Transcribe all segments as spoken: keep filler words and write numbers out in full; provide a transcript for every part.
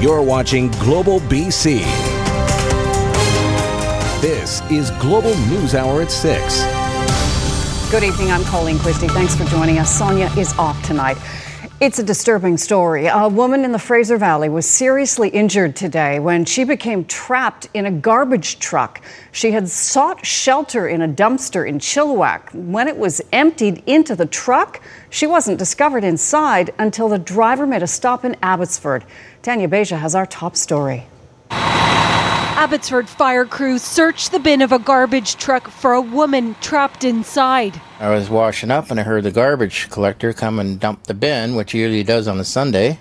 You're watching Global B C. This is Global News Hour at six. Good evening, I'm Colleen Christie. Thanks for joining us. Sonia is off tonight. It's a disturbing story. A woman in the Fraser Valley was seriously injured today when she became trapped in a garbage truck. She had sought shelter in a dumpster in Chilliwack. When it was emptied into the truck, she wasn't discovered inside until the driver made a stop in Abbotsford. Tanya Beja has our top story. Abbotsford fire crews searched the bin of a garbage truck for a woman trapped inside. I was washing up and I heard the garbage collector come and dump the bin, which he usually does on a Sunday.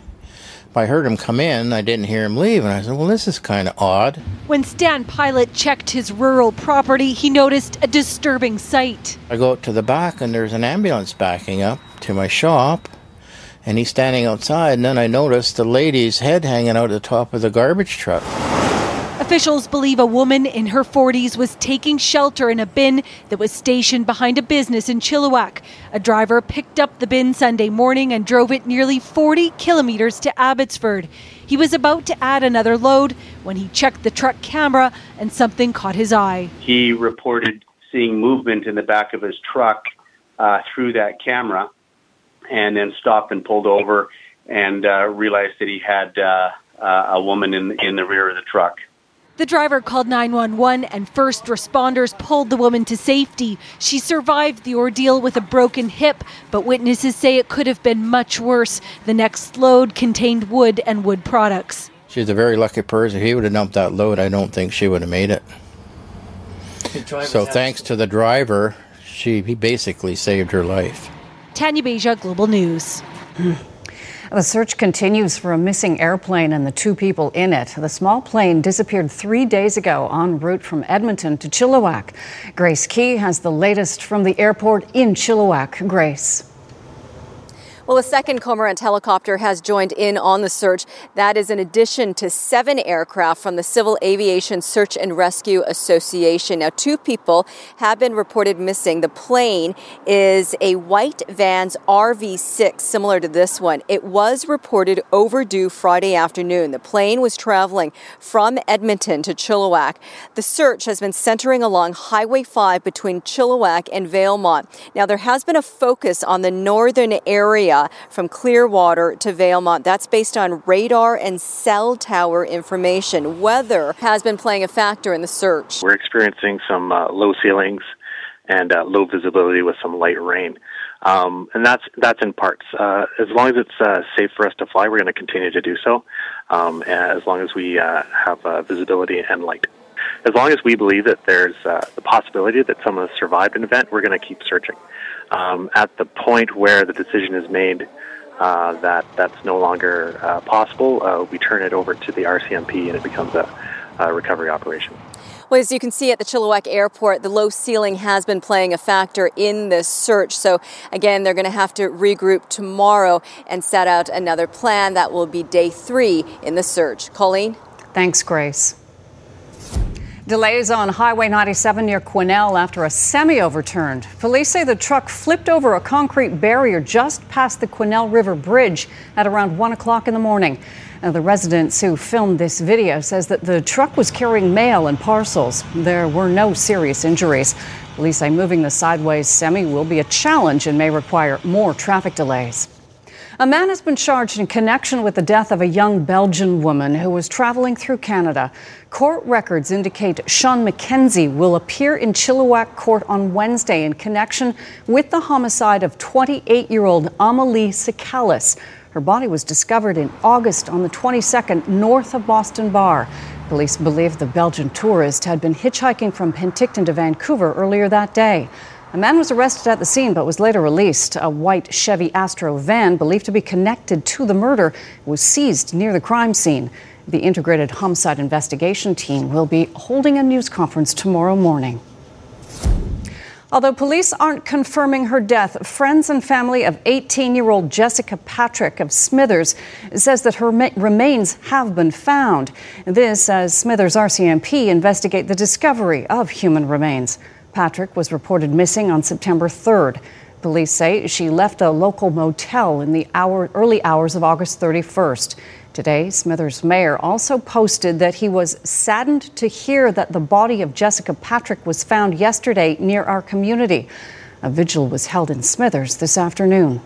But I heard him come in, I didn't hear him leave, and I said, well, this is kind of odd. When Stan Pilot checked his rural property, he noticed a disturbing sight. I go out to the back and there's an ambulance backing up to my shop. And he's standing outside, and then I noticed the lady's head hanging out at the top of the garbage truck. Officials believe a woman in her forties was taking shelter in a bin that was stationed behind a business in Chilliwack. A driver picked up the bin Sunday morning and drove it nearly forty kilometres to Abbotsford. He was about to add another load when he checked the truck camera and something caught his eye. He reported seeing movement in the back of his truck uh, through that camera, and then stopped and pulled over and uh, realized that he had uh, uh, a woman in, in the rear of the truck. The driver called nine one one and first responders pulled the woman to safety. She survived the ordeal with a broken hip, but witnesses say it could have been much worse. The next load contained wood and wood products. She's a very lucky person. If he would have dumped that load, I don't think she would have made it. So thanks to the driver, she he basically saved her life. Tanya Beja, Global News. The search continues for a missing airplane and the two people in it. The small plane disappeared three days ago en route from Edmonton to Chilliwack. Grace Key has the latest from the airport in Chilliwack. Grace. Well, a second Cormorant helicopter has joined in on the search. That is in addition to seven aircraft from the Civil Aviation Search and Rescue Association. Now, two people have been reported missing. The plane is a white Vans R V six, similar to this one. It was reported overdue Friday afternoon. The plane was traveling from Edmonton to Chilliwack. The search has been centering along Highway five between Chilliwack and Valemont. Now, there has been a focus on the northern area from Clearwater to Valemont. That's based on radar and cell tower information. Weather has been playing a factor in the search. We're experiencing some uh, low ceilings and uh, low visibility with some light rain. Um, and that's that's in parts. Uh, as long as it's uh, safe for us to fly, we're going to continue to do so, um, as long as we uh, have uh, visibility and light. As long as we believe that there's uh, the possibility that someone has survived an event, we're going to keep searching. Um, at the point where the decision is made uh, that that's no longer uh, possible, uh, we turn it over to the R C M P and it becomes a, a recovery operation. Well, as you can see at the Chilliwack Airport, the low ceiling has been playing a factor in this search. So, again, they're going to have to regroup tomorrow and set out another plan. That will be day three in the search. Colleen? Thanks, Grace. Delays on Highway ninety-seven near Quesnel after a semi overturned. Police say the truck flipped over a concrete barrier just past the Quesnel River Bridge at around one o'clock in the morning. Now, the residents who filmed this video says that the truck was carrying mail and parcels. There were no serious injuries. Police say moving the sideways semi will be a challenge and may require more traffic delays. A man has been charged in connection with the death of a young Belgian woman who was traveling through Canada. Court records indicate Sean McKenzie will appear in Chilliwack Court on Wednesday in connection with the homicide of twenty-eight-year-old Amelie Cicalis. Her body was discovered in August on the twenty-second north of Boston Bar. Police believe the Belgian tourist had been hitchhiking from Penticton to Vancouver earlier that day. A man was arrested at the scene but was later released. A white Chevy Astro van believed to be connected to the murder was seized near the crime scene. The Integrated Homicide Investigation Team will be holding a news conference tomorrow morning. Although police aren't confirming her death, friends and family of eighteen-year-old Jessica Patrick of Smithers says that her remains have been found. This as Smithers R C M P investigate the discovery of human remains. Patrick was reported missing on September third. Police say she left a local motel in the hour, early hours of August thirty-first. Today, Smithers Mayor also posted that he was saddened to hear that the body of Jessica Patrick was found yesterday near our community. A vigil was held in Smithers this afternoon.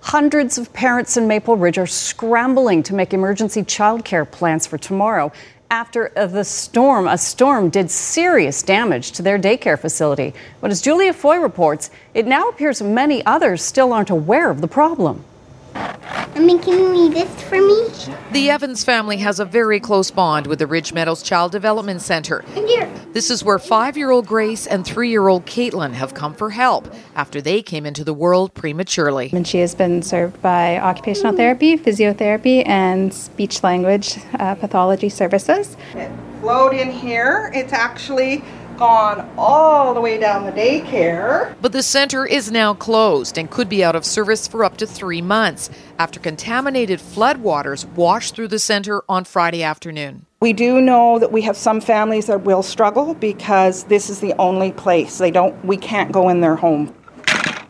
Hundreds of parents in Maple Ridge are scrambling to make emergency childcare plans for tomorrow after the storm. A storm did serious damage to their daycare facility. But as Julia Foy reports, it now appears many others still aren't aware of the problem. I mean, can you read this for me? The Evans family has a very close bond with the Ridge Meadows Child Development Centre. This is where five-year-old Grace and three-year-old Caitlin have come for help after they came into the world prematurely. And she has been served by occupational therapy, physiotherapy, and speech-language uh, pathology services. It flowed in here. It's actually gone all the way down the daycare. But the centre is now closed and could be out of service for up to three months after contaminated floodwaters washed through the centre on Friday afternoon. We do know that we have some families that will struggle because this is the only place. They don't, we can't go in their home.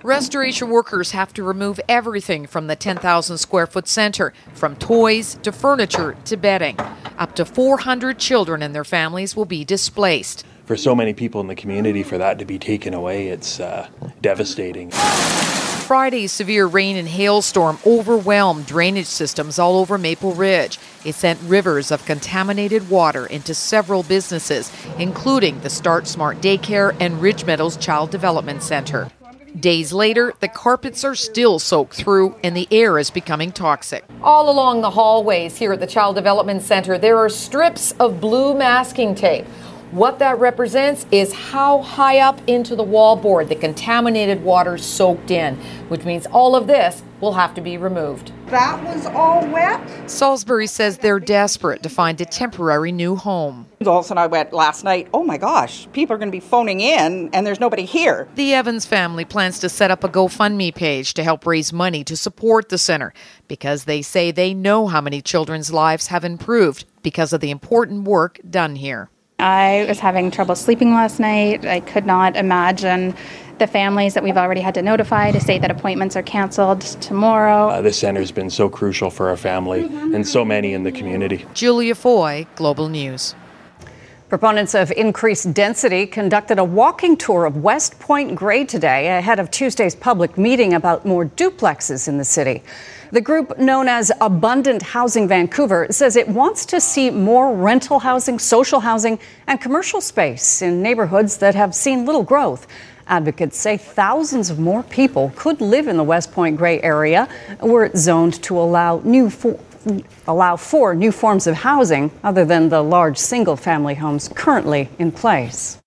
Restoration workers have to remove everything from the ten thousand square foot centre, from toys to furniture to bedding. Up to four hundred children and their families will be displaced. For so many people in the community, for that to be taken away, it's uh, devastating. Friday's severe rain and hailstorm overwhelmed drainage systems all over Maple Ridge. It sent rivers of contaminated water into several businesses, including the Start Smart Daycare and Ridge Meadows Child Development Centre. Days later, the carpets are still soaked through and the air is becoming toxic. All along the hallways here at the Child Development Centre, there are strips of blue masking tape. What that represents is how high up into the wallboard the contaminated water soaked in, which means all of this will have to be removed. That was all wet? Salisbury says they're desperate to find a temporary new home. All of a sudden I went last night, oh my gosh, people are going to be phoning in and there's nobody here. The Evans family plans to set up a GoFundMe page to help raise money to support the centre because they say they know how many children's lives have improved because of the important work done here. I was having trouble sleeping last night. I could not imagine the families that we've already had to notify to say that appointments are canceled tomorrow. Uh, this center's been so crucial for our family and so many in the community. Julia Foy, Global News. Proponents of increased density conducted a walking tour of West Point Grey today ahead of Tuesday's public meeting about more duplexes in the city. The group, known as Abundant Housing Vancouver, says it wants to see more rental housing, social housing, and commercial space in neighborhoods that have seen little growth. Advocates say thousands of more people could live in the West Point Grey area were it zoned to allow new for- allow for new forms of housing other than the large single-family homes currently in place.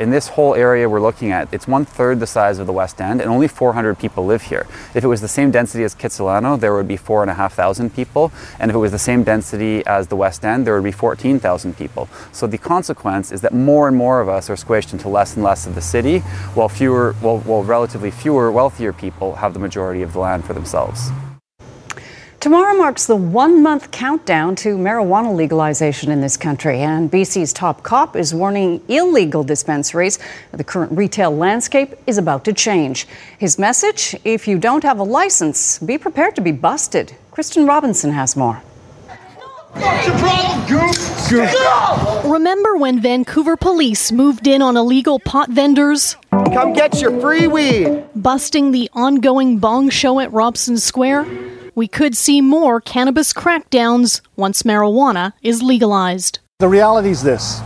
In this whole area we're looking at, it's one-third the size of the West End, and only four hundred people live here. If it was the same density as Kitsilano, there would be four thousand five hundred people, and if it was the same density as the West End, there would be fourteen thousand people. So the consequence is that more and more of us are squished into less and less of the city, while fewer, while, while relatively fewer wealthier people have the majority of the land for themselves. Tomorrow marks the one-month countdown to marijuana legalization in this country, and B C's top cop is warning illegal dispensaries the current retail landscape is about to change. His message, if you don't have a license, be prepared to be busted. Kristen Robinson has more. What's your problem, goof? Goof. No! Remember when Vancouver police moved in on illegal pot vendors? Come get your free weed. Busting the ongoing bong show at Robson Square? We could see more cannabis crackdowns once marijuana is legalized. The reality is this.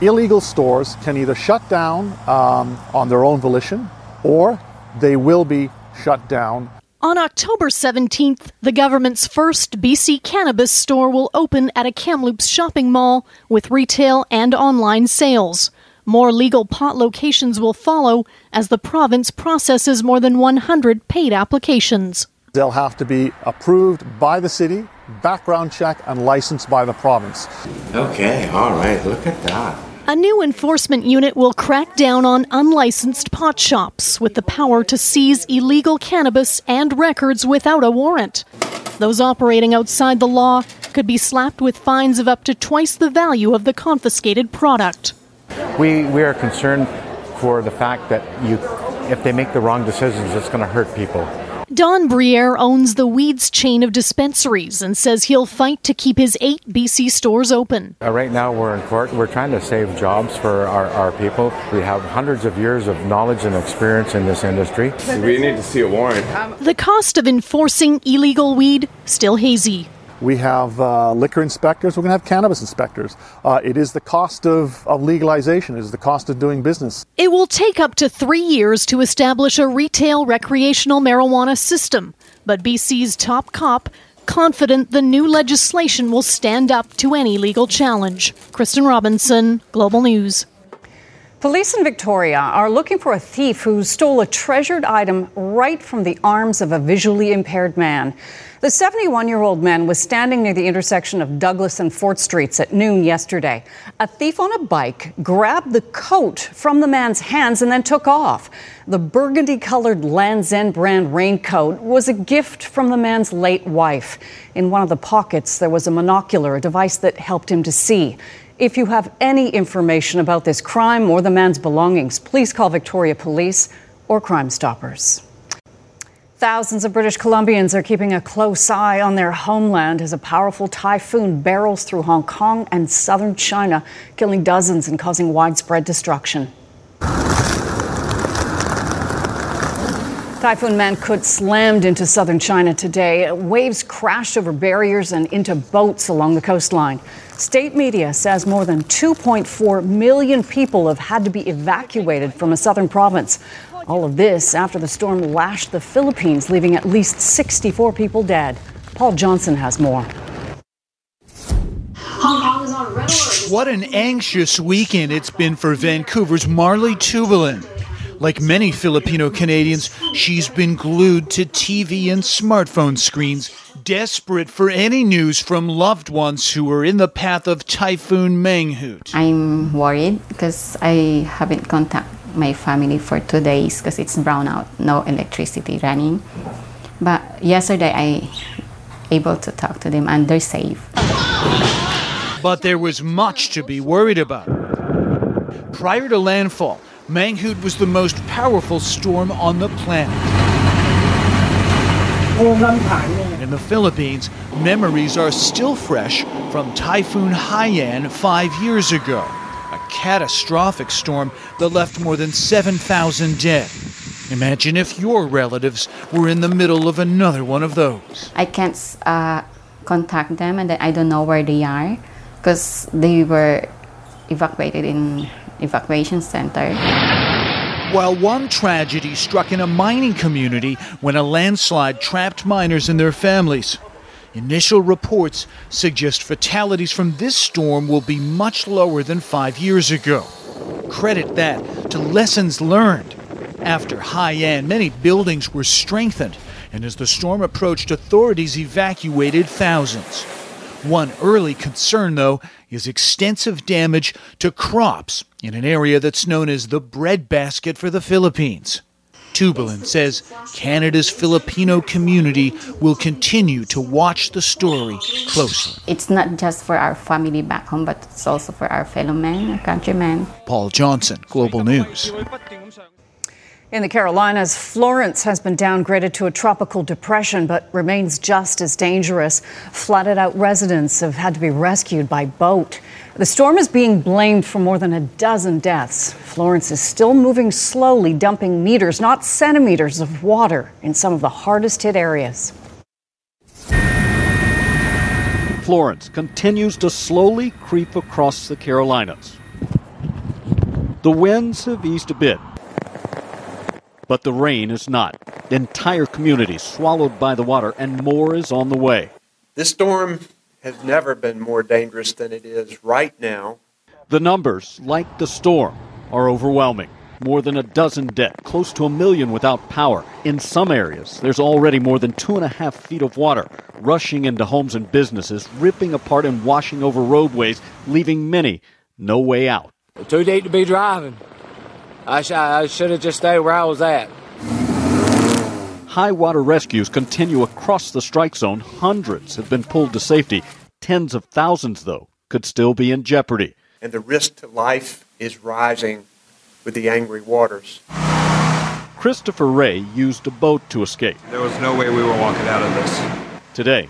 Illegal stores can either shut down um, on their own volition, or they will be shut down. On October seventeenth, the government's first B C cannabis store will open at a Kamloops shopping mall with retail and online sales. More legal pot locations will follow as the province processes more than one hundred paid applications. They'll have to be approved by the city, background check, and licensed by the province. Okay, all right, look at that. A new enforcement unit will crack down on unlicensed pot shops with the power to seize illegal cannabis and records without a warrant. Those operating outside the law could be slapped with fines of up to twice the value of the confiscated product. We we are concerned for the fact that you, if they make the wrong decisions, it's going to hurt people. Don Briere owns the Weeds chain of dispensaries and says he'll fight to keep his eight B C stores open. Uh, right now we're in court. We're trying to save jobs for our, our people. We have hundreds of years of knowledge and experience in this industry. We need to see a warrant. Um, the cost of enforcing illegal weed, still hazy. We have uh, liquor inspectors. We're going to have cannabis inspectors. Uh, it is the cost of, of legalization. It is the cost of doing business. It will take up to three years to establish a retail recreational marijuana system. But B C's top cop, confident the new legislation will stand up to any legal challenge. Kristen Robinson, Global News. Police in Victoria are looking for a thief who stole a treasured item right from the arms of a visually impaired man. The seventy-one-year-old man was standing near the intersection of Douglas and Fort Streets at noon yesterday. A thief on a bike grabbed the coat from the man's hands and then took off. The burgundy-colored Lanzen brand raincoat was a gift from the man's late wife. In one of the pockets, there was a monocular, a device that helped him to see. If you have any information about this crime or the man's belongings, please call Victoria Police or Crime Stoppers. Thousands of British Columbians are keeping a close eye on their homeland as a powerful typhoon barrels through Hong Kong and southern China, killing dozens and causing widespread destruction. Typhoon Mangkhut slammed into southern China today. Waves crashed over barriers and into boats along the coastline. State media says more than two point four million people have had to be evacuated from a southern province. All of this after the storm lashed the Philippines, leaving at least sixty-four people dead. Paul Johnson has more. Hong Kong is on red alert. What an anxious weekend it's been for Vancouver's Marley Tuvalin. Like many Filipino Canadians, she's been glued to T V and smartphone screens, desperate for any news from loved ones who are in the path of Typhoon Mangkhut. I'm worried because I haven't contacted my family for two days because it's brownout, no electricity running. But yesterday I able to talk to them and they're safe. But there was much to be worried about. Prior to landfall, Mangkhut was the most powerful storm on the planet. In the Philippines, memories are still fresh from Typhoon Haiyan five years ago, a catastrophic storm that left more than seven thousand dead. Imagine if your relatives were in the middle of another one of those. I can't uh, contact them, and I don't know where they are because they were evacuated in evacuation center. While one tragedy struck in a mining community when a landslide trapped miners and their families, initial reports suggest fatalities from this storm will be much lower than five years ago. Credit that to lessons learned. After Haiyan, many buildings were strengthened, and as the storm approached, authorities evacuated thousands. One early concern, though, is extensive damage to crops in an area that's known as the breadbasket for the Philippines. Tubalin says Canada's Filipino community will continue to watch the story closely. It's not just for our family back home, but it's also for our fellow men, our countrymen. Paul Johnson, Global News. In the Carolinas, Florence has been downgraded to a tropical depression but remains just as dangerous. Flooded-out residents have had to be rescued by boat. The storm is being blamed for more than a dozen deaths. Florence is still moving slowly, dumping meters, not centimeters, of water in some of the hardest-hit areas. Florence continues to slowly creep across the Carolinas. The winds have eased a bit, but the rain is not. Entire communities swallowed by the water, and more is on the way. This storm has never been more dangerous than it is right now. The numbers, like the storm, are overwhelming. More than a dozen dead, close to a million without power. In some areas, there's already more than two and a half feet of water rushing into homes and businesses, ripping apart and washing over roadways, leaving many no way out. Too deep to be driving. I, sh- I should have just stayed where I was at. High water rescues continue across the strike zone. Hundreds have been pulled to safety. Tens of thousands, though, could still be in jeopardy. And the risk to life is rising with the angry waters. Christopher Ray used a boat to escape. There was no way we were walking out of this. Today,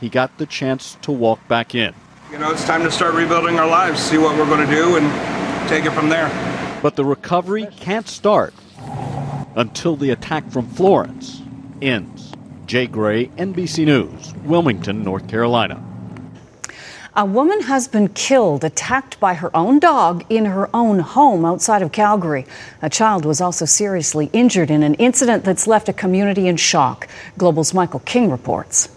he got the chance to walk back in. You know, it's time to start rebuilding our lives, see what we're going to do, and take it from there. But the recovery can't start until the attack from Florence ends. Jay Gray, N B C News, Wilmington, North Carolina. A woman has been killed, attacked by her own dog in her own home outside of Calgary. A child was also seriously injured in an incident that's left a community in shock. Global's Michael King reports.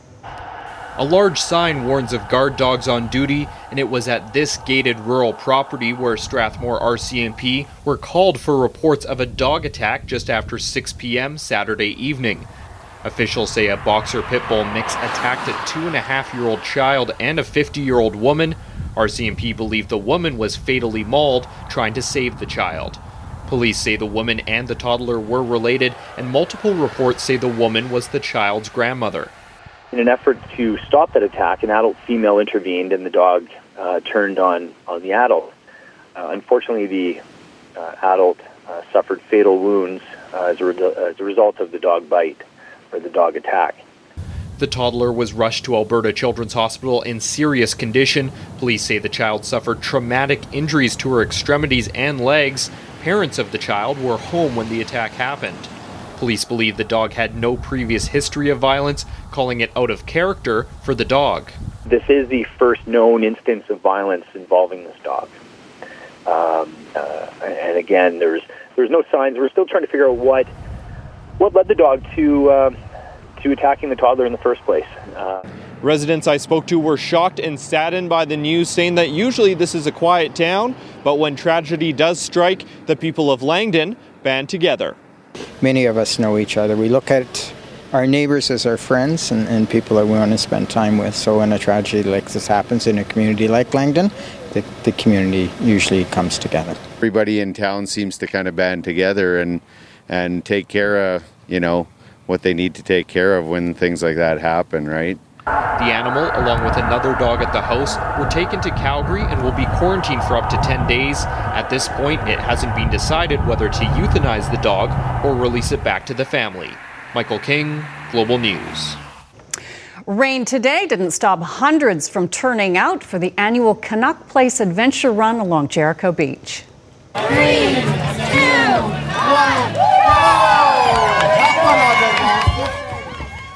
A large sign warns of guard dogs on duty, and it was at this gated rural property where Strathmore R C M P were called for reports of a dog attack just after six p.m. Saturday evening. Officials say a boxer pit bull mix attacked a two-and-a-half-year-old child and a fifty-year-old woman. R C M P believe the woman was fatally mauled trying to save the child. Police say the woman and the toddler were related, and multiple reports say the woman was the child's grandmother. In an effort to stop that attack, an adult female intervened and the dog uh, turned on, on the adult. Uh, unfortunately, the uh, adult uh, suffered fatal wounds uh, as, a re- as a result of the dog bite. For the dog attack. The toddler was rushed to Alberta Children's Hospital in serious condition. Police say the child suffered traumatic injuries to her extremities and legs. Parents of the child were home when the attack happened. Police believe the dog had no previous history of violence, calling it out of character for the dog. This is the first known instance of violence involving this dog. Um, uh, and again, there's there's no signs. We're still trying to figure out what What led the dog to uh, to attacking the toddler in the first place. Uh. Residents I spoke to were shocked and saddened by the news, saying that usually this is a quiet town, but when tragedy does strike, the people of Langdon band together. Many of us know each other. We look at our neighbors as our friends and, and people that we want to spend time with. So when a tragedy like this happens in a community like Langdon, the, the community usually comes together. Everybody in town seems to kind of band together and and take care of, you know, what they need to take care of when things like that happen, right? The animal, along with another dog at the house, were taken to Calgary and will be quarantined for up to ten days. At this point, it hasn't been decided whether to euthanize the dog or release it back to the family. Michael King, Global News. Rain today didn't stop hundreds from turning out for the annual Canuck Place adventure run along Jericho Beach. Three, two, one.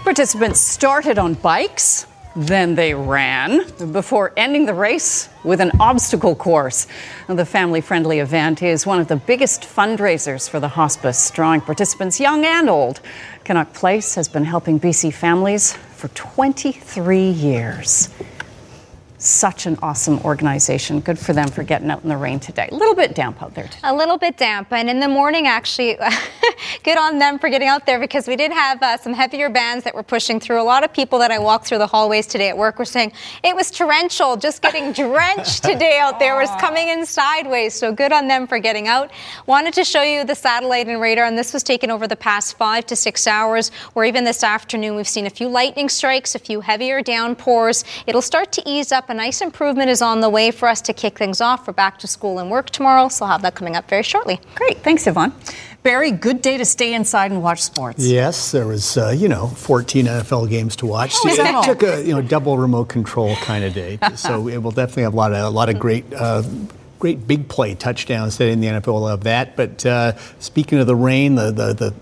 Participants started on bikes, then they ran, before ending the race with an obstacle course. The family-friendly event is one of the biggest fundraisers for the hospice, drawing participants young and old. Canuck Place has been helping B C families for twenty-three years. Such an awesome organization. Good for them for getting out in the rain today. A little bit damp out there today. A little bit damp. And in the morning, actually, good on them for getting out there, because we did have uh, some heavier bands that were pushing through. A lot of people that I walked through the hallways today at work were saying it was torrential, just getting drenched today out there. It was coming in sideways. So good on them for getting out. Wanted to show you the satellite and radar, and this was taken over the past five to six hours, or even this afternoon. We've seen a few lightning strikes, a few heavier downpours. It'll start to ease up. A nice improvement is on the way for us to kick things off for back to school and work tomorrow. So I'll have that coming up very shortly. Great. Thanks, Yvonne. Barry, good day to stay inside and watch sports. Yes, there was, uh, you know, fourteen N F L games to watch. So it took a, you know, double remote control kind of day. So it will definitely have a lot of, a lot of great... Uh, Great big play touchdowns today in the N F L. We'll love that. But uh, speaking of the rain, the the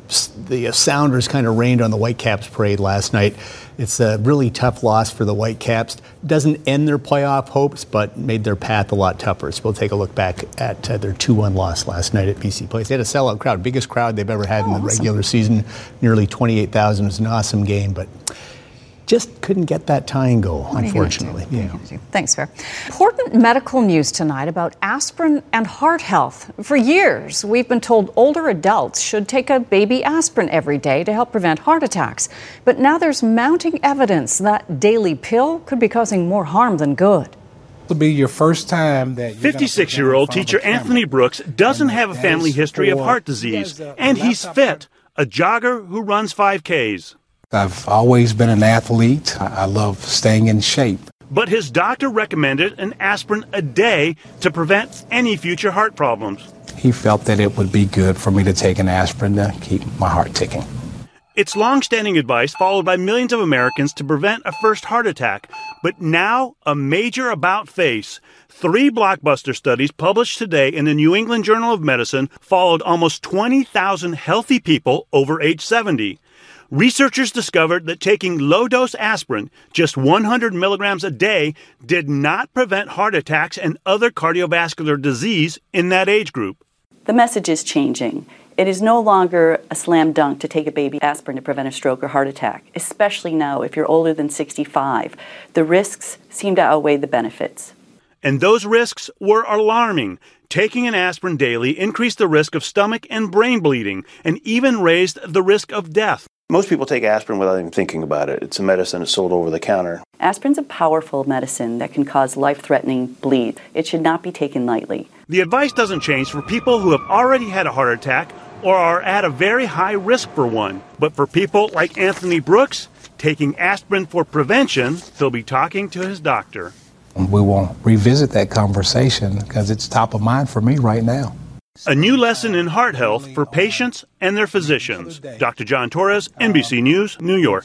the, the Sounders kind of rained on the Whitecaps parade last night. It's a really tough loss for the Whitecaps. Doesn't end their playoff hopes, but made their path a lot tougher. So we'll take a look back at uh, their two one loss last night at B C Place. They had a sellout crowd, biggest crowd they've ever had oh, in the awesome. regular season. Nearly twenty-eight thousand. It was an awesome game, but just couldn't get that tie and go, what unfortunately. Yeah. Thanks, Fair. Important medical news tonight about aspirin and heart health. For years, we've been told older adults should take a baby aspirin every day to help prevent heart attacks. But now there's mounting evidence that daily pill could be causing more harm than good. It'll be your first time that fifty-six-year-old teacher Anthony Brooks doesn't have a family history of heart disease, and he's fit, a jogger who runs five Ks. I've always been an athlete. I love staying in shape. But his doctor recommended an aspirin a day to prevent any future heart problems. He felt that it would be good for me to take an aspirin to keep my heart ticking. It's long-standing advice followed by millions of Americans to prevent a first heart attack. But now, a major about-face. Three blockbuster studies published today in the New England Journal of Medicine followed almost twenty thousand healthy people over age seventy. Researchers discovered that taking low-dose aspirin, just one hundred milligrams a day, did not prevent heart attacks and other cardiovascular disease in that age group. The message is changing. It is no longer a slam dunk to take a baby aspirin to prevent a stroke or heart attack, especially now if you're older than sixty-five. The risks seem to outweigh the benefits. And those risks were alarming. Taking an aspirin daily increased the risk of stomach and brain bleeding and even raised the risk of death. Most people take aspirin without even thinking about it. It's a medicine that's sold over the counter. Aspirin's a powerful medicine that can cause life-threatening bleeds. It should not be taken lightly. The advice doesn't change for people who have already had a heart attack or are at a very high risk for one. But for people like Anthony Brooks, taking aspirin for prevention, he'll be talking to his doctor. We will revisit that conversation because it's top of mind for me right now. A new lesson in heart health for patients and their physicians. Doctor John Torres, N B C News, New York.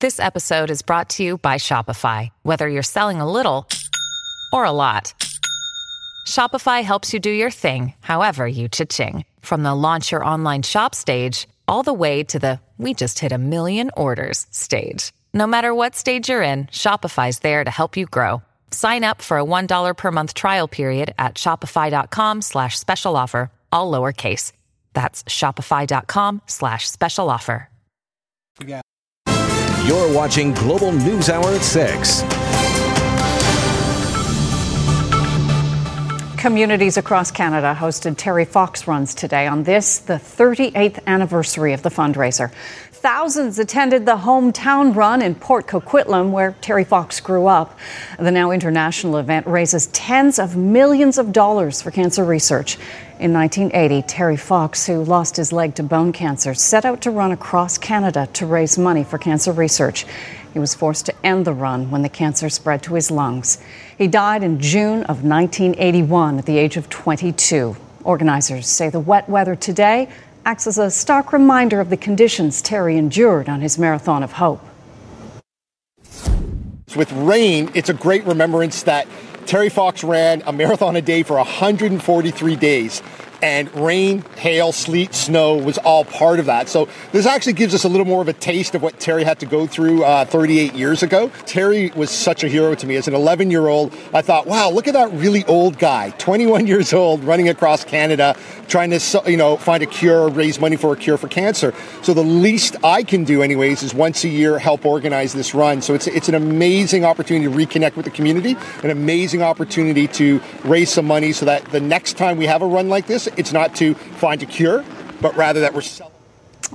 This episode is brought to you by Shopify. Whether you're selling a little or a lot, Shopify helps you do your thing, however you cha-ching. From the launch your online shop stage, all the way to the we just hit a million orders stage. No matter what stage you're in, Shopify's there to help you grow. Sign up for a one dollar per month trial period at shopify.com slash special offer, all lowercase. That's shopify.com slash special offer. You're watching Global News Hour at six. Communities across Canada hosted Terry Fox runs today on this, the thirty-eighth anniversary of the fundraiser. Thousands attended the hometown run in Port Coquitlam, where Terry Fox grew up. The now international event raises tens of millions of dollars for cancer research. In nineteen eighty, Terry Fox, who lost his leg to bone cancer, set out to run across Canada to raise money for cancer research. He was forced to end the run when the cancer spread to his lungs. He died in June of nineteen eighty-one at the age of twenty-two. Organizers say the wet weather today acts as a stark reminder of the conditions Terry endured on his marathon of hope. With rain, it's a great remembrance that Terry Fox ran a marathon a day for one hundred forty-three days. And rain, hail, sleet, snow was all part of that. So this actually gives us a little more of a taste of what Terry had to go through uh, thirty-eight years ago. Terry was such a hero to me. As an eleven-year-old, I thought, wow, look at that really old guy, twenty-one years old, running across Canada, trying to, you know, find a cure, raise money for a cure for cancer. So the least I can do anyways is once a year help organize this run. So it's, it's an amazing opportunity to reconnect with the community, an amazing opportunity to raise some money so that the next time we have a run like this, it's not to find a cure, but rather that we're celebrating.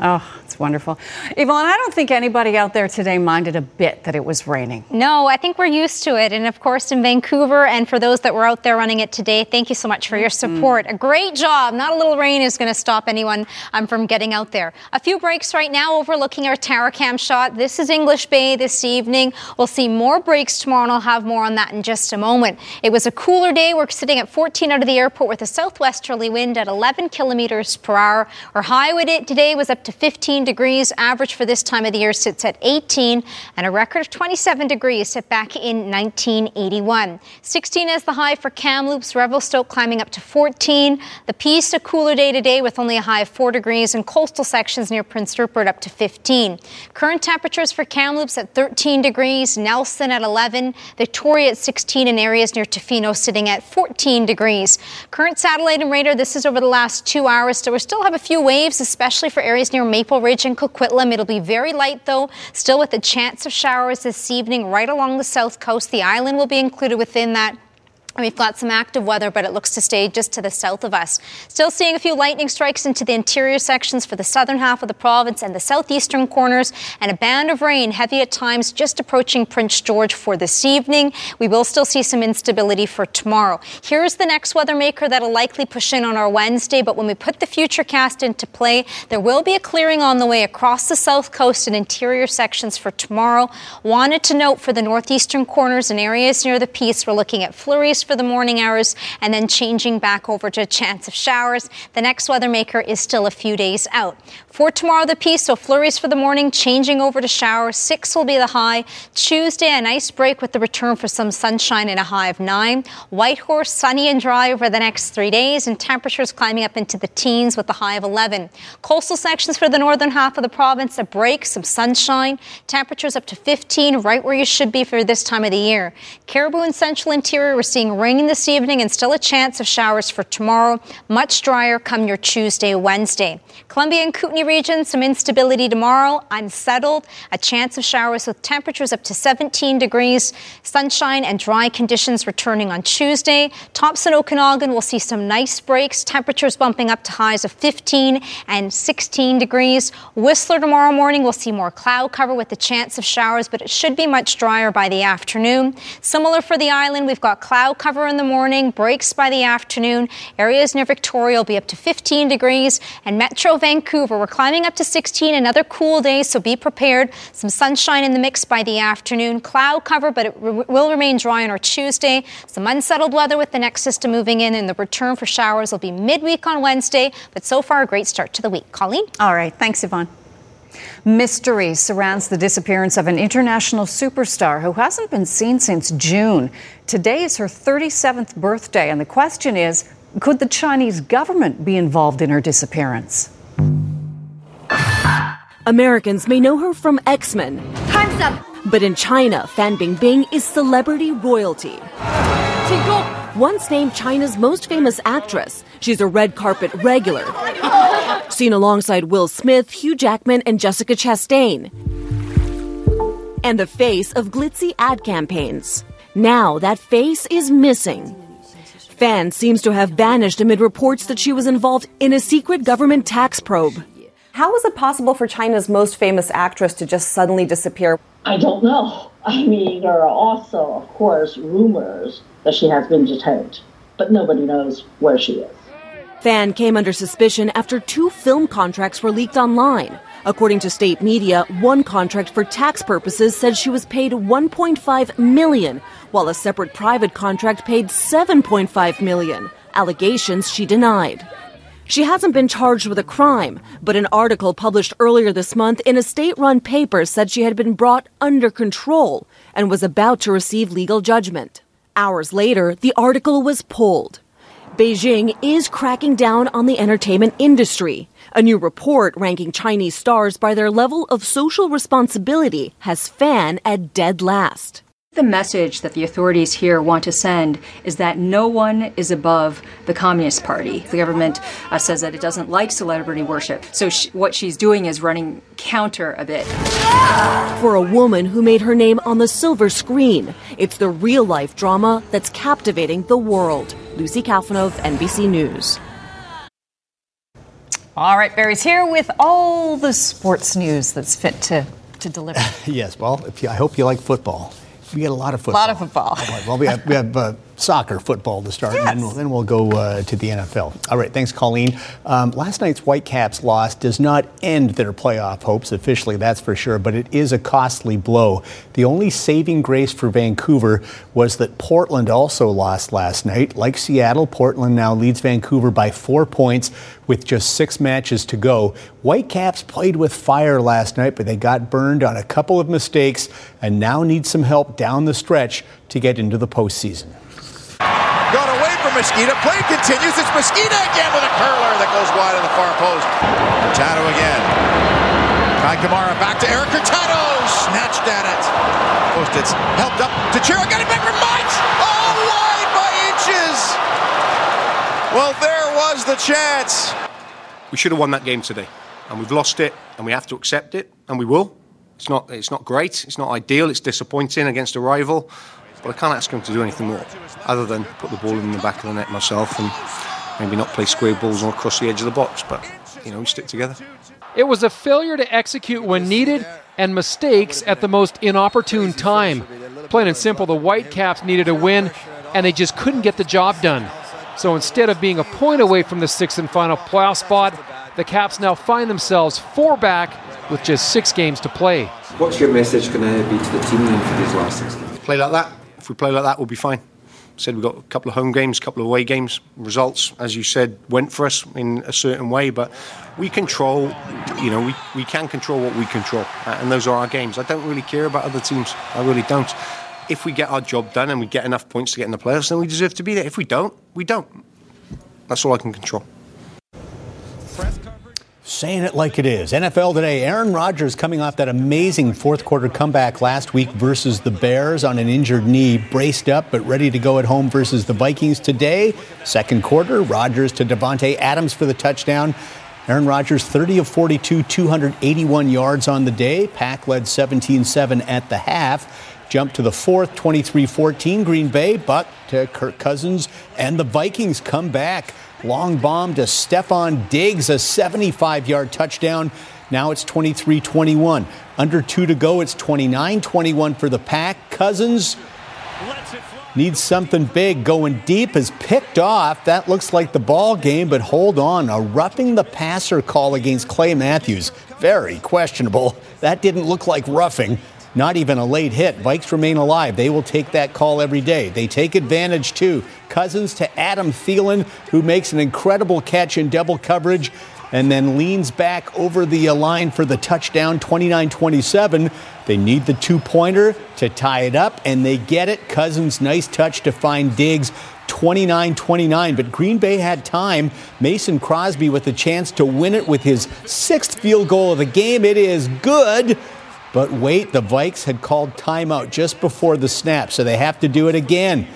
Oh, it's wonderful. Yvonne, I don't think anybody out there today minded a bit that it was raining. No, I think we're used to it. And of course, in Vancouver, and for those that were out there running it today, thank you so much for your support. Mm-hmm. A great job. Not a little rain is going to stop anyone um, from getting out there. A few breaks right now overlooking our tower cam shot. This is English Bay this evening. We'll see more breaks tomorrow, and I'll have more on that in just a moment. It was a cooler day. We're sitting at fourteen out of the airport with a southwesterly wind at eleven kilometers per hour. Our high with it today was up to fifteen degrees. Average for this time of the year sits at eighteen, and a record of twenty-seven degrees set back in nineteen eighty-one. sixteen is the high for Kamloops, Revelstoke climbing up to fourteen. The Peace, a cooler day today with only a high of four degrees, and coastal sections near Prince Rupert up to fifteen. Current temperatures for Kamloops at thirteen degrees, Nelson at eleven, Victoria at sixteen, and areas near Tofino sitting at fourteen degrees. Current satellite and radar, this is over the last two hours, so we still have a few waves, especially for areas areas near Maple Ridge and Coquitlam. It'll be very light, though, still with a chance of showers this evening right along the south coast. The island will be included within that. We've got some active weather, but it looks to stay just to the south of us. Still seeing a few lightning strikes into the interior sections for the southern half of the province and the southeastern corners, and a band of rain, heavy at times, just approaching Prince George for this evening. We will still see some instability for tomorrow. Here's the next weather maker that'll likely push in on our Wednesday, but when we put the future cast into play, there will be a clearing on the way across the south coast and interior sections for tomorrow. Wanted to note for the northeastern corners and areas near the Peace, we're looking at flurries for the morning hours and then changing back over to a chance of showers. The next weather maker is still a few days out. For tomorrow, the Peace, so flurries for the morning, changing over to showers. Six will be the high. Tuesday, a nice break with the return for some sunshine and a high of nine. Whitehorse, sunny and dry over the next three days, and temperatures climbing up into the teens with a high of eleven. Coastal sections for the northern half of the province, a break, some sunshine, temperatures up to fifteen, right where you should be for this time of the year. Caribou and central interior, we're seeing rain this evening and still a chance of showers for tomorrow. Much drier come your Tuesday, Wednesday. Columbia and Kootenay region, some instability tomorrow. Unsettled. A chance of showers with temperatures up to seventeen degrees. Sunshine and dry conditions returning on Tuesday. Thompson, Okanagan will see some nice breaks. Temperatures bumping up to highs of fifteen and sixteen degrees. Whistler tomorrow morning will see more cloud cover with the chance of showers, but it should be much drier by the afternoon. Similar for the island, we've got cloud cover in the morning, breaks by the afternoon. Areas near Victoria will be up to fifteen degrees, and Metro Vancouver, we're climbing up to sixteen, another cool day, so be prepared. Some sunshine in the mix by the afternoon, cloud cover, but it re- will remain dry on our Tuesday. Some unsettled weather with the next system moving in, and the return for showers will be midweek on Wednesday, but so far a great start to the week. Colleen? All right, thanks, Yvonne. Mystery surrounds the disappearance of an international superstar who hasn't been seen since June. Today is her thirty-seventh birthday, and the question is, could the Chinese government be involved in her disappearance? Americans may know her from X-Men. Time's up! But in China, Fan Bingbing is celebrity royalty. Once named China's most famous actress, she's a red carpet regular. Seen alongside Will Smith, Hugh Jackman, and Jessica Chastain. And the face of glitzy ad campaigns. Now that face is missing. Fan seems to have vanished amid reports that she was involved in a secret government tax probe. How is it possible for China's most famous actress to just suddenly disappear? I don't know. I mean, there are also, of course, rumors that she has been detained, but nobody knows where she is. Fan came under suspicion after two film contracts were leaked online. According to state media, one contract for tax purposes said she was paid one point five million dollars, while a separate private contract paid seven point five million dollars, allegations she denied. She hasn't been charged with a crime, but an article published earlier this month in a state-run paper said she had been brought under control and was about to receive legal judgment. Hours later, the article was pulled. Beijing is cracking down on the entertainment industry. A new report ranking Chinese stars by their level of social responsibility has Fan at dead last. The message that the authorities here want to send is that no one is above the Communist Party. The government uh, says that it doesn't like celebrity worship, so she, what she's doing is running counter a bit. For a woman who made her name on the silver screen, it's the real-life drama that's captivating the world. Lucy Kalfanov, N B C News. All right, Barry's here with all the sports news that's fit to, to deliver. Yes, well, if you, I hope you like football. We get a lot of football. A lot of football. Right, well, we have, we have uh, soccer football to start, yes. and then we'll, then we'll go uh, to the N F L. All right, thanks, Colleen. Um, last night's Whitecaps loss does not end their playoff hopes officially, that's for sure, but it is a costly blow. The only saving grace for Vancouver was that Portland also lost last night. Like Seattle, Portland now leads Vancouver by four points with just six matches to go. Whitecaps played with fire last night, but they got burned on a couple of mistakes and now need some help down the stretch to get into the postseason. Got away from Mosquito. Play continues. It's Mosquito again with a curler that goes wide on the far post. Hurtado again. Kai Kamara back to Eric Hurtado. Snatched at it. Post it's helped up to Chiro. Got it back from Mike. All wide by inches. Well, there was the chance. We should have won that game today. and we've lost it, and we have to accept it, and we will. It's not, it's not great, it's not ideal, it's disappointing against a rival, but I can't ask him to do anything more other than put the ball in the back of the net myself and maybe not play square balls or across the edge of the box, but, you know, we stick together. It was a failure to execute when needed and mistakes at the most inopportune time. Plain and simple, the Whitecaps needed a win, and they just couldn't get the job done. So instead of being a point away from the sixth and final playoff spot, the Caps now find themselves four back with just six games to play. What's your message going to be to the team then for these last six games? Play like that. If we play like that, we'll be fine. Said we've got a couple of home games, a couple of away games. Results, as you said, went for us in a certain way, but we control, you know, we, we can control what we control, uh, and those are our games. I don't really care about other teams. I really don't. If we get our job done and we get enough points to get in the playoffs, then we deserve to be there. If we don't, we don't. That's all I can control. Saying it like it is. N F L today, Aaron Rodgers coming off that amazing fourth quarter comeback last week versus the Bears on an injured knee, braced up but ready to go at home versus the Vikings today. Second quarter, Rodgers to Devontae Adams for the touchdown. Aaron Rodgers, thirty of forty-two, two hundred eighty-one yards on the day. Pack led seventeen seven at the half. Jump to the fourth, twenty-three fourteen Green Bay, but to Kirk Cousins and the Vikings come back. Long bomb to Stephon Diggs, a seventy-five-yard touchdown. Now it's twenty-three twenty-one. Under two to go, it's twenty-nine twenty-one for the Pack. Cousins needs something big. Going deep is picked off. That looks like the ball game, but hold on. A roughing the passer call against Clay Matthews. Very questionable. That didn't look like roughing. Not even a late hit. Vikes remain alive. They will take that call every day. They take advantage, too. Cousins to Adam Thielen, who makes an incredible catch in double coverage and then leans back over the line for the touchdown, twenty-nine twenty-seven. They need the two-pointer to tie it up, and they get it. Cousins, nice touch to find Diggs, twenty-nine twenty-nine. But Green Bay had time. Mason Crosby with a chance to win it with his sixth field goal of the game. It is good. But wait, the Vikes had called timeout just before the snap, so they have to do it again.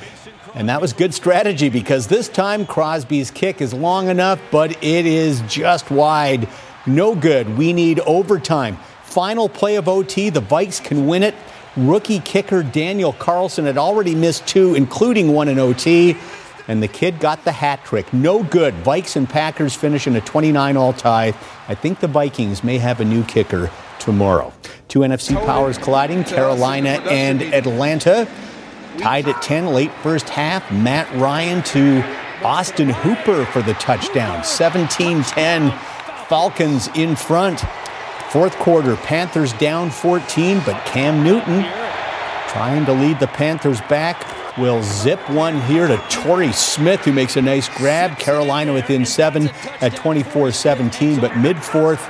And that was good strategy because this time Crosby's kick is long enough, but it is just wide. No good. We need overtime. Final play of O T. The Vikes can win it. Rookie kicker Daniel Carlson had already missed two, including one in O T. And the kid got the hat trick. No good. Vikes and Packers finish in a twenty-nine all tie. I think the Vikings may have a new kicker tomorrow. Two N F C powers colliding, Carolina and Atlanta. Tied at ten, late first half. Matt Ryan to Austin Hooper for the touchdown. seventeen ten, Falcons in front. Fourth quarter, Panthers down fourteen, but Cam Newton trying to lead the Panthers back. Will zip one here to Torrey Smith, who makes a nice grab. Carolina within seven at twenty-four seventeen, but mid-fourth,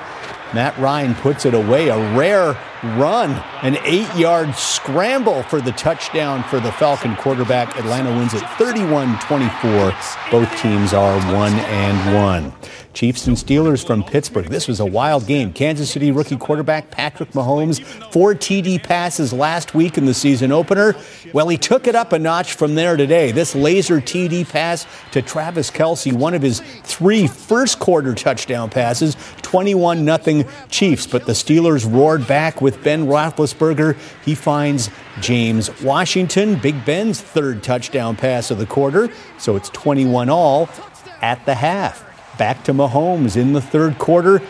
Matt Ryan puts it away. A rare run, an eight-yard scramble for the touchdown for the Falcon quarterback. Atlanta wins it thirty-one twenty-four. Both teams are one and one. Chiefs and Steelers from Pittsburgh. This was a wild game. Kansas City rookie quarterback Patrick Mahomes, four T D passes last week in the season opener. Well, he took it up a notch from there today. This laser T D pass to Travis Kelce, one of his three first-quarter touchdown passes, twenty-one nothing Chiefs. But the Steelers roared back with Ben Roethlisberger. He finds James Washington, Big Ben's third touchdown pass of the quarter. So it's twenty-one all at the half. Back to Mahomes in the third quarter.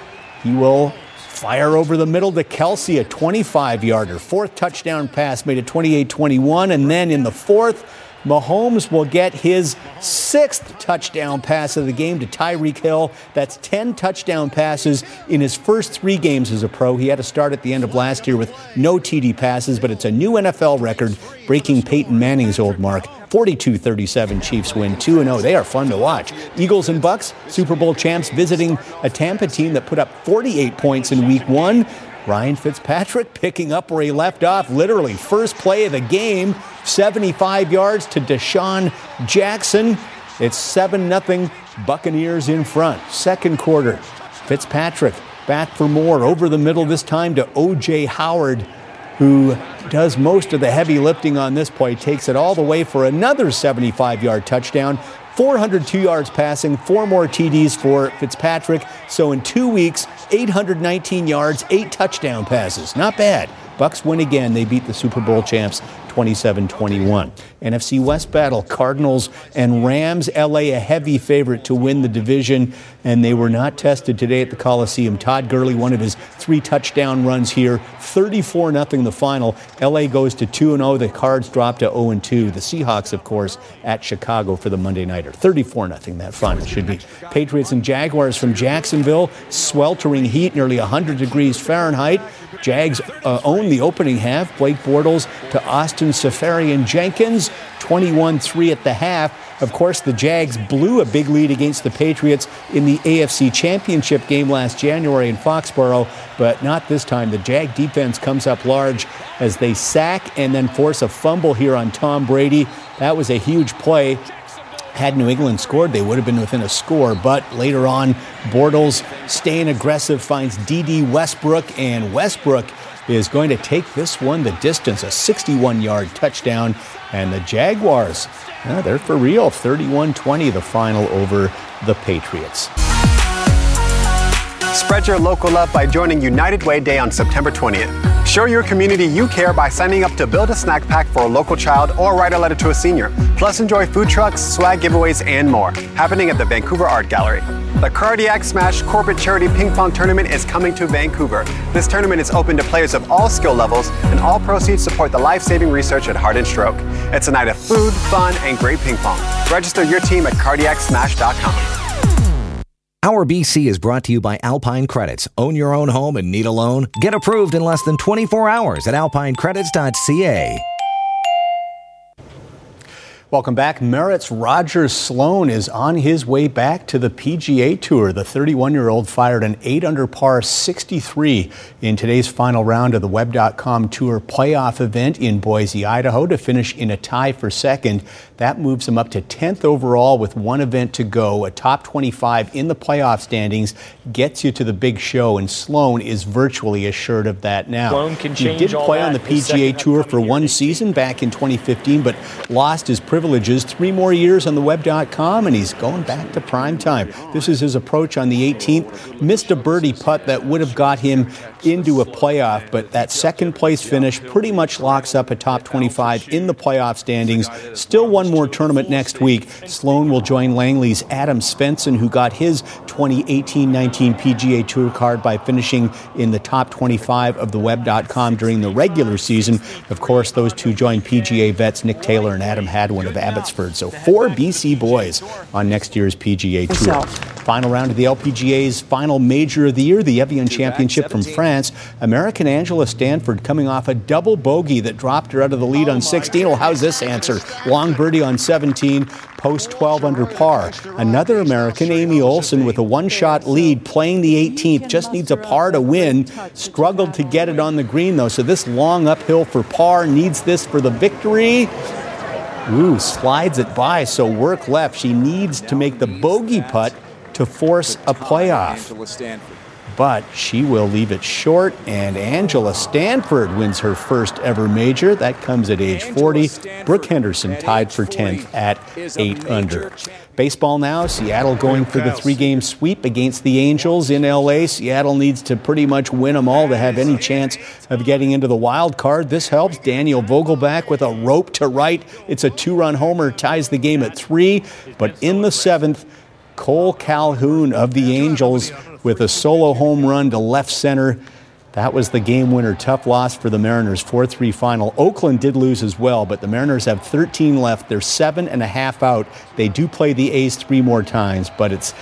He will fire over the middle to Kelce, a twenty-five-yarder. Fourth touchdown pass made it twenty-eight twenty-one. And then in the fourth, Mahomes will get his sixth touchdown pass of the game to Tyreek Hill. That's ten touchdown passes in his first three games as a pro. He had a start at the end of last year with no T D passes, but it's a new N F L record, breaking Peyton Manning's old mark. forty-two thirty-seven Chiefs win two and oh. They are fun to watch. Eagles and Bucks, Super Bowl champs, visiting a Tampa team that put up forty-eight points in week one. Ryan Fitzpatrick picking up where he left off, literally first play of the game, seventy-five yards to Deshaun Jackson. It's seven nothing Buccaneers in front. Second quarter, Fitzpatrick back for more over the middle, this time to O J Howard, who does most of the heavy lifting on this play, takes it all the way for another seventy-five-yard touchdown. four hundred two yards passing, four more T Ds for Fitzpatrick. So in two weeks, eight hundred nineteen yards, eight touchdown passes. Not bad. Bucks win again. They beat the Super Bowl champs twenty-seven twenty-one. N F C West battle, Cardinals and Rams. L A a heavy favorite to win the division, and they were not tested today at the Coliseum. Todd Gurley, one of his three touchdown runs here, thirty-four nothing the final. L A goes to two and oh. The Cards drop to oh and two. The Seahawks, of course, at Chicago for the Monday Nighter. thirty-four nothing that final should be. Patriots and Jaguars from Jacksonville. Sweltering heat, nearly one hundred degrees Fahrenheit. Jags uh, own the opening half. Blake Bortles to Austin Safarian Jenkins, twenty-one three at the half. Of course, the Jags blew a big lead against the Patriots in the A F C Championship game last January in Foxborough, but not this time. The Jag defense comes up large as they sack and then force a fumble here on Tom Brady. That was a huge play. Had New England scored, they would have been within a score, but later on, Bortles staying aggressive finds D D Westbrook, and Westbrook is going to take this one the distance, a sixty-one-yard touchdown. And the Jaguars, well, they're for real, thirty-one twenty, the final over the Patriots. Spread your local love by joining United Way Day on September twentieth. Show your community you care by signing up to build a snack pack for a local child or write a letter to a senior. Plus, enjoy food trucks, swag giveaways, and more, happening at the Vancouver Art Gallery. The Cardiac Smash Corporate Charity Ping Pong Tournament is coming to Vancouver. This tournament is open to players of all skill levels, and all proceeds support the life-saving research at Heart and Stroke. It's a night of food, fun, and great ping pong. Register your team at cardiac smash dot com. Our B C is brought to you by Alpine Credits. Own your own home and need a loan? Get approved in less than twenty-four hours at alpine credits dot c a. Welcome back. Merit's Rogers Sloan is on his way back to the P G A Tour. The thirty-one-year-old fired an eight-under par sixty-three in today's final round of the web dot com Tour playoff event in Boise, Idaho, to finish in a tie for second. That moves him up to tenth overall with one event to go. A top twenty-five in the playoff standings gets you to the big show, and Sloan is virtually assured of that now. Sloan can change He did play on the P G A Tour for one season back in twenty fifteen, but lost his privilege. Three more years on the web dot com, and he's going back to prime time. This is his approach on the eighteenth. Missed a birdie putt that would have got him into a playoff, but that second place finish pretty much locks up a top twenty-five in the playoff standings. Still one more tournament next week. Sloan will join Langley's Adam Svensson, who got his twenty eighteen nineteen P G A Tour card by finishing in the top twenty-five of the web dot com during the regular season. Of course, those two join P G A vets Nick Taylor and Adam Hadwin of Abbotsford. So four B C boys on next year's P G A Tour. Final round of the L P G A's final major of the year, the Evian Championship from France. American Angela Stanford coming off a double bogey that dropped her out of the lead on sixteen. Well, how's this answer? Long birdie on seventeen, post twelve under par. Another American, Amy Olson, with a one-shot lead playing the eighteenth. Just needs a par to win. Struggled to get it on the green, though. So this long uphill for par, needs this for the victory. Ooh, slides it by, so work left. She needs to make the bogey putt to force a playoff. But she will leave it short, and Angela Stanford wins her first ever major. That comes at age forty. Brooke Henderson tied for tenth at eight under. Baseball now, Seattle going for the three-game sweep against the Angels in L A. Seattle needs to pretty much win them all to have any chance of getting into the wild card. This helps. Daniel Vogelback with a rope to right. It's a two-run homer, ties the game at three. But in the seventh, Cole Calhoun of the Angels with a solo home run to left center. That was the game winner. Tough loss for the Mariners, four three final. Oakland did lose as well, but the Mariners have thirteen left. They're seven and a half out. They do play the A's three more times, but it's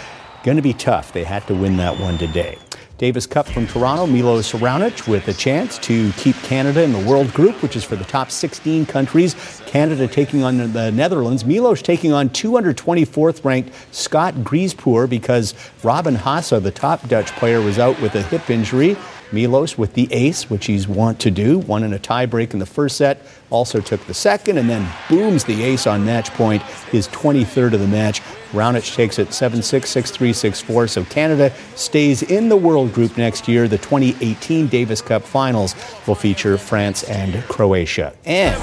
going to be tough. They had to win that one today. Davis Cup from Toronto, Milos Raonic with a chance to keep Canada in the World Group, which is for the top sixteen countries. Canada taking on the Netherlands. Milos taking on two hundred twenty-fourth ranked Scott Griespoor because Robin Haase, the top Dutch player, was out with a hip injury. Milos with the ace, which he's wont to do, won in a tiebreak in the first set, also took the second, and then booms the ace on match point, his twenty-third of the match. Raonic takes it seven six, six three, six four, so Canada stays in the World Group next year. The twenty eighteen Davis Cup Finals will feature France and Croatia. And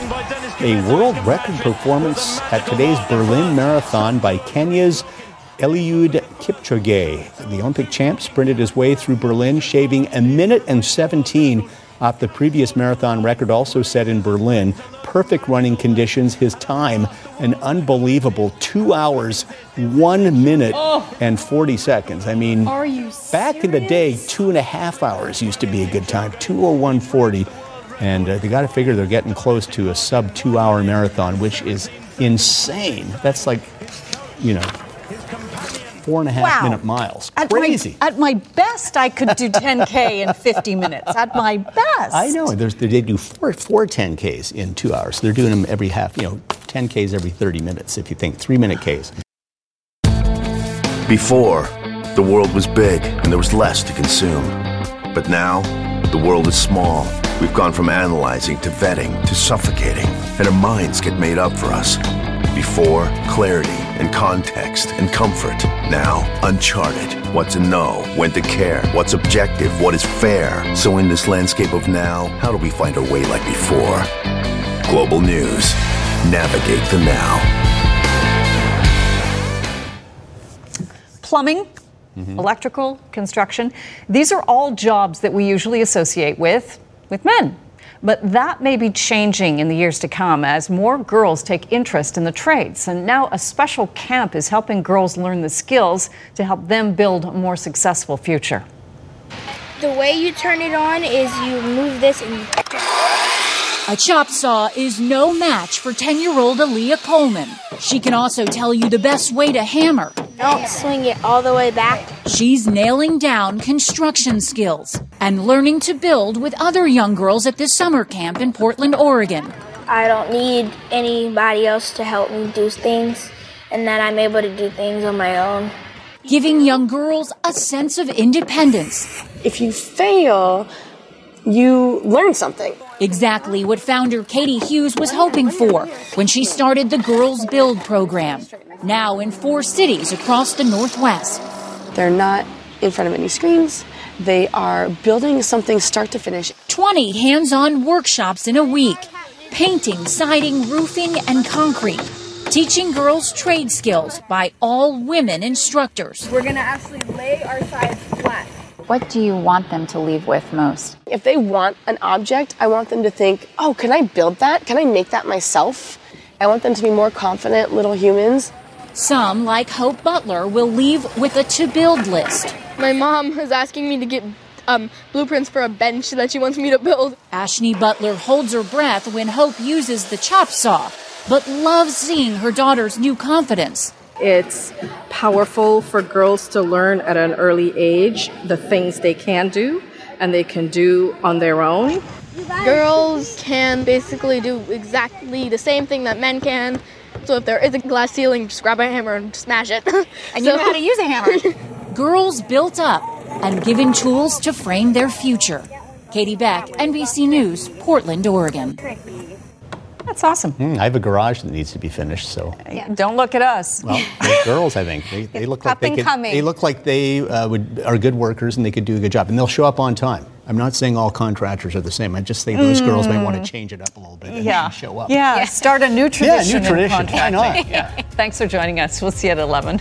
a world record performance at today's Berlin Marathon by Kenya's Eliud Kipchoge. The Olympic champ sprinted his way through Berlin, shaving a minute and seventeen off the previous marathon record also set in Berlin. Perfect running conditions, his time an unbelievable two hours, one minute oh. and forty seconds. I mean, Are you serious? Back in the day, two and a half hours used to be a good time, two oh one forty. And uh, they got to figure they're getting close to a sub two hour marathon, which is insane. That's like, you know, Four and a half wow. minute miles. At Crazy. My, at my best, I could do ten K in fifty minutes. At my best. I know. There's, they do four, four ten Ks in two hours. They're doing them every half, you know, ten Ks every thirty minutes, if you think. Three-minute Ks. Before, the world was big and there was less to consume. But now, the world is small. We've gone from analyzing to vetting to suffocating, and our minds get made up for us. Before, clarity and context and comfort. Now, uncharted. What to know, when to care, what's objective, what is fair. So in this landscape of now, how do we find our way like before? Global News. Navigate the now. Plumbing, mm-hmm. electrical, construction. These are all jobs that we usually associate with, with men. But that may be changing in the years to come as more girls take interest in the trades. And now a special camp is helping girls learn the skills to help them build a more successful future. The way you turn it on is you move this and you... A chop saw is no match for ten-year-old Aaliyah Coleman. She can also tell you the best way to hammer. Don't swing it all the way back. She's nailing down construction skills and learning to build with other young girls at this summer camp in Portland, Oregon. I don't need anybody else to help me do things, and that I'm able to do things on my own. Giving young girls a sense of independence. If you fail, you learn something. Exactly what founder Katie Hughes was hoping for when she started the Girls Build program, now in four cities across the Northwest. They're not in front of any screens. They are building something start to finish. twenty hands-on workshops in a week. Painting, siding, roofing, and concrete. Teaching girls trade skills by all women instructors. We're going to actually lay our sides flat. What do you want them to leave with most? If they want an object, I want them to think, oh, can I build that? Can I make that myself? I want them to be more confident little humans. Some, like Hope Butler, will leave with a to-build list. My mom is asking me to get um, blueprints for a bench that she wants me to build. Ashney Butler holds her breath when Hope uses the chop saw, but loves seeing her daughter's new confidence. It's powerful for girls to learn at an early age the things they can do and they can do on their own. Girls can basically do exactly the same thing that men can. So if there is a glass ceiling, just grab a hammer and smash it. And so, you know how to use a hammer. Girls built up and given tools to frame their future. Katie Beck, N B C News, Portland, Oregon. That's awesome. Mm, I have a garage that needs to be finished, so yeah. Don't look at us. Well, they're girls, I think they, they look like they could, they look like they uh, would are good workers and they could do a good job, and they'll show up on time. I'm not saying all contractors are the same. I just think those mm. girls may want to change it up a little bit and yeah. show up. Yeah. yeah, start a new tradition. Yeah, new tradition. Why not? Yeah. Thanks for joining us. We'll see you at eleven.